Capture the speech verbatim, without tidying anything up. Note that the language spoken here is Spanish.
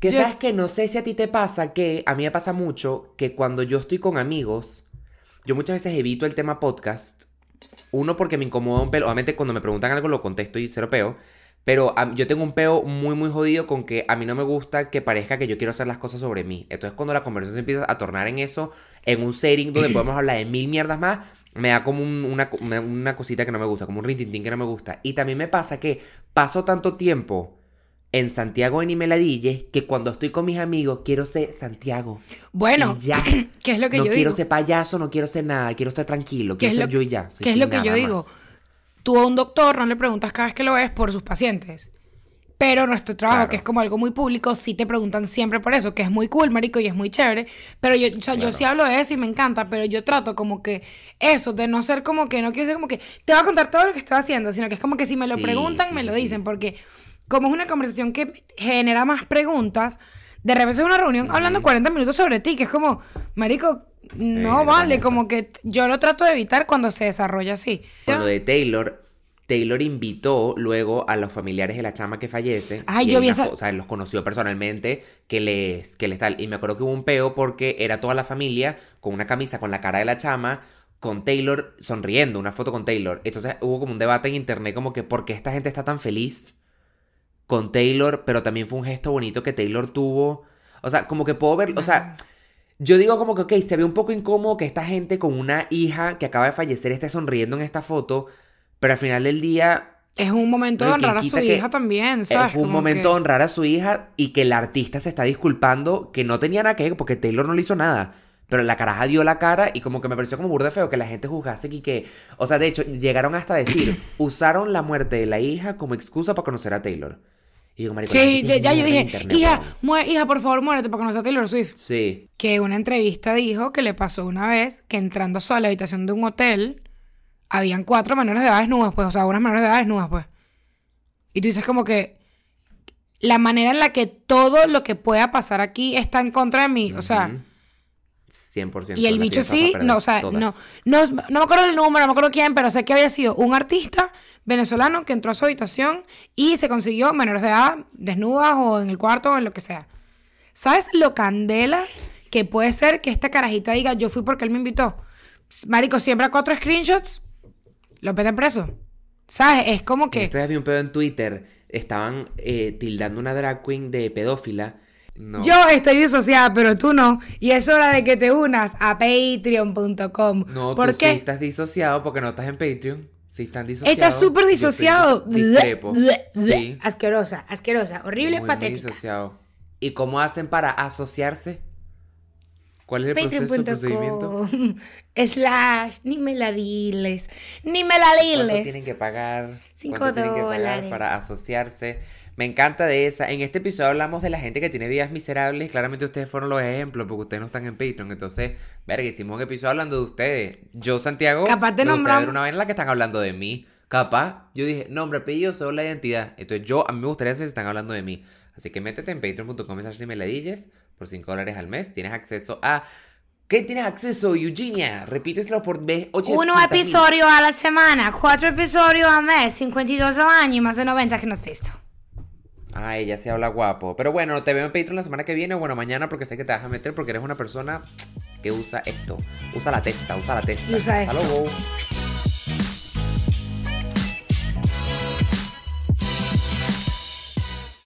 Que yo... sabes que no sé si a ti te pasa que, a mí me pasa mucho, que cuando yo estoy con amigos, yo muchas veces evito el tema podcast. Uno, porque me incomoda un pelo. Obviamente, cuando me preguntan algo, lo contesto y cero peo. Pero a, yo tengo un peo muy, muy jodido con que a mí no me gusta que parezca que yo quiero hacer las cosas sobre mí. Entonces, cuando la conversación se empieza a tornar en eso, en un setting donde podemos hablar de mil mierdas más, me da como un, una, una cosita que no me gusta, como un rintintín que no me gusta. Y también me pasa que paso tanto tiempo en Santiago en Imeladilles que cuando estoy con mis amigos quiero ser Santiago. Bueno, y ya. ¿Qué es lo que no yo digo? No quiero ser payaso, no quiero ser nada, quiero estar tranquilo, quiero ser yo y ya. Soy ¿Qué es lo que yo digo? Más. Tú a un doctor no le preguntas cada vez que lo ves por sus pacientes. Pero nuestro trabajo, claro, que es como algo muy público, sí te preguntan siempre por eso, que es muy cool, marico, y es muy chévere. Pero yo, o sea, claro, yo sí hablo de eso y me encanta, pero yo trato como que eso, de no ser como que, no quiero ser como que te voy a contar todo lo que estoy haciendo, sino que es como que si me lo sí, preguntan, sí, me lo sí. dicen, porque como es una conversación que genera más preguntas, de repente es una reunión mm. hablando cuarenta minutos sobre ti, que es como, marico, no eh, vale, como que yo lo trato de evitar cuando se desarrolla así. Cuando de Taylor... Taylor invitó luego a los familiares de la chama que fallece. Ay, yo vi esa... O sea, los conoció personalmente, que les, que les tal. Y me acuerdo que hubo un peo porque era toda la familia con una camisa con la cara de la chama, con Taylor sonriendo, una foto con Taylor. Entonces hubo como un debate en internet como que ¿por qué esta gente está tan feliz con Taylor? Pero también fue un gesto bonito que Taylor tuvo. O sea, como que puedo ver... O sea... Yo digo como que, ok, se ve un poco incómodo que esta gente con una hija que acaba de fallecer esté sonriendo en esta foto... Pero al final del día... Es un momento de honrar a su hija también, ¿sabes? Es un momento de honrar a su hija y que el artista se está disculpando que no tenía nada que ver porque Taylor no le hizo nada. Pero la caraja dio la cara y como que me pareció como burda feo que la gente juzgase y que... O sea, de hecho, llegaron hasta a decir... usaron la muerte de la hija como excusa para conocer a Taylor. Y digo, marico, sí, ya, ya yo dije, internet, hija, muer, hija, por favor, muérete para conocer a Taylor Swift. Sí. Que una entrevista dijo que le pasó una vez que entrando sola a la habitación de un hotel... Habían cuatro menores de edad desnudas, pues. O sea, unas menores de edad desnudas, pues. Y tú dices como que... La manera en la que todo lo que pueda pasar aquí está en contra de mí. O sea... cien por ciento. Y el bicho sí... No, o sea, no, no... No me acuerdo el número, no me acuerdo quién, pero sé que había sido un artista venezolano que entró a su habitación y se consiguió menores de edad desnudas o en el cuarto o en lo que sea. ¿Sabes lo candela que puede ser que esta carajita diga yo fui porque él me invitó? Marico, siempre cuatro screenshots... Lo meten preso. ¿Sabes? Es como que... Entonces vi un pedo en Twitter. Estaban eh, tildando una drag queen de pedófila. No. Yo estoy disociada, pero tú no. Y es hora de que te unas a patreon punto com. No, ¿Por tú qué? Sí estás disociado porque no estás en Patreon. Sí están disociados. Estás súper disociado. Discrepo. Sí. Asquerosa, asquerosa. Horrible, muy, patética. Muy disociado. ¿Y cómo hacen para asociarse? ¿Cuál es el Patreon. proceso, el procedimiento? Slash, ni me la diles, ni me la diles. ¿Cuánto tienen que pagar? Cinco dólares. Para asociarse. Me encanta de esa. En este episodio hablamos de la gente que tiene vidas miserables. Claramente ustedes fueron los ejemplos porque ustedes no están en Patreon. Entonces, verga, hicimos un episodio hablando de ustedes. Yo, Santiago, capaz de nombrar una vez en la que están hablando de mí. Capaz, yo dije, nombre, apellido, solo la identidad. Entonces yo, a mí me gustaría saber si están hablando de mí. Así que métete en patreon punto com y me la diles. Por cinco dólares al mes tienes acceso a... ¿Qué tienes acceso, Eugenia? Repíteslo por vez ochenta. Uno episodio a la semana, cuatro episodios al mes, cincuenta y dos al año y más de noventa que no has visto. Ay, ya se habla guapo. Pero bueno, te veo en Patreon la semana que viene. Bueno, mañana porque sé que te vas a meter porque eres una persona que usa esto. Usa la testa, usa la testa. Y usa esto. Hasta luego.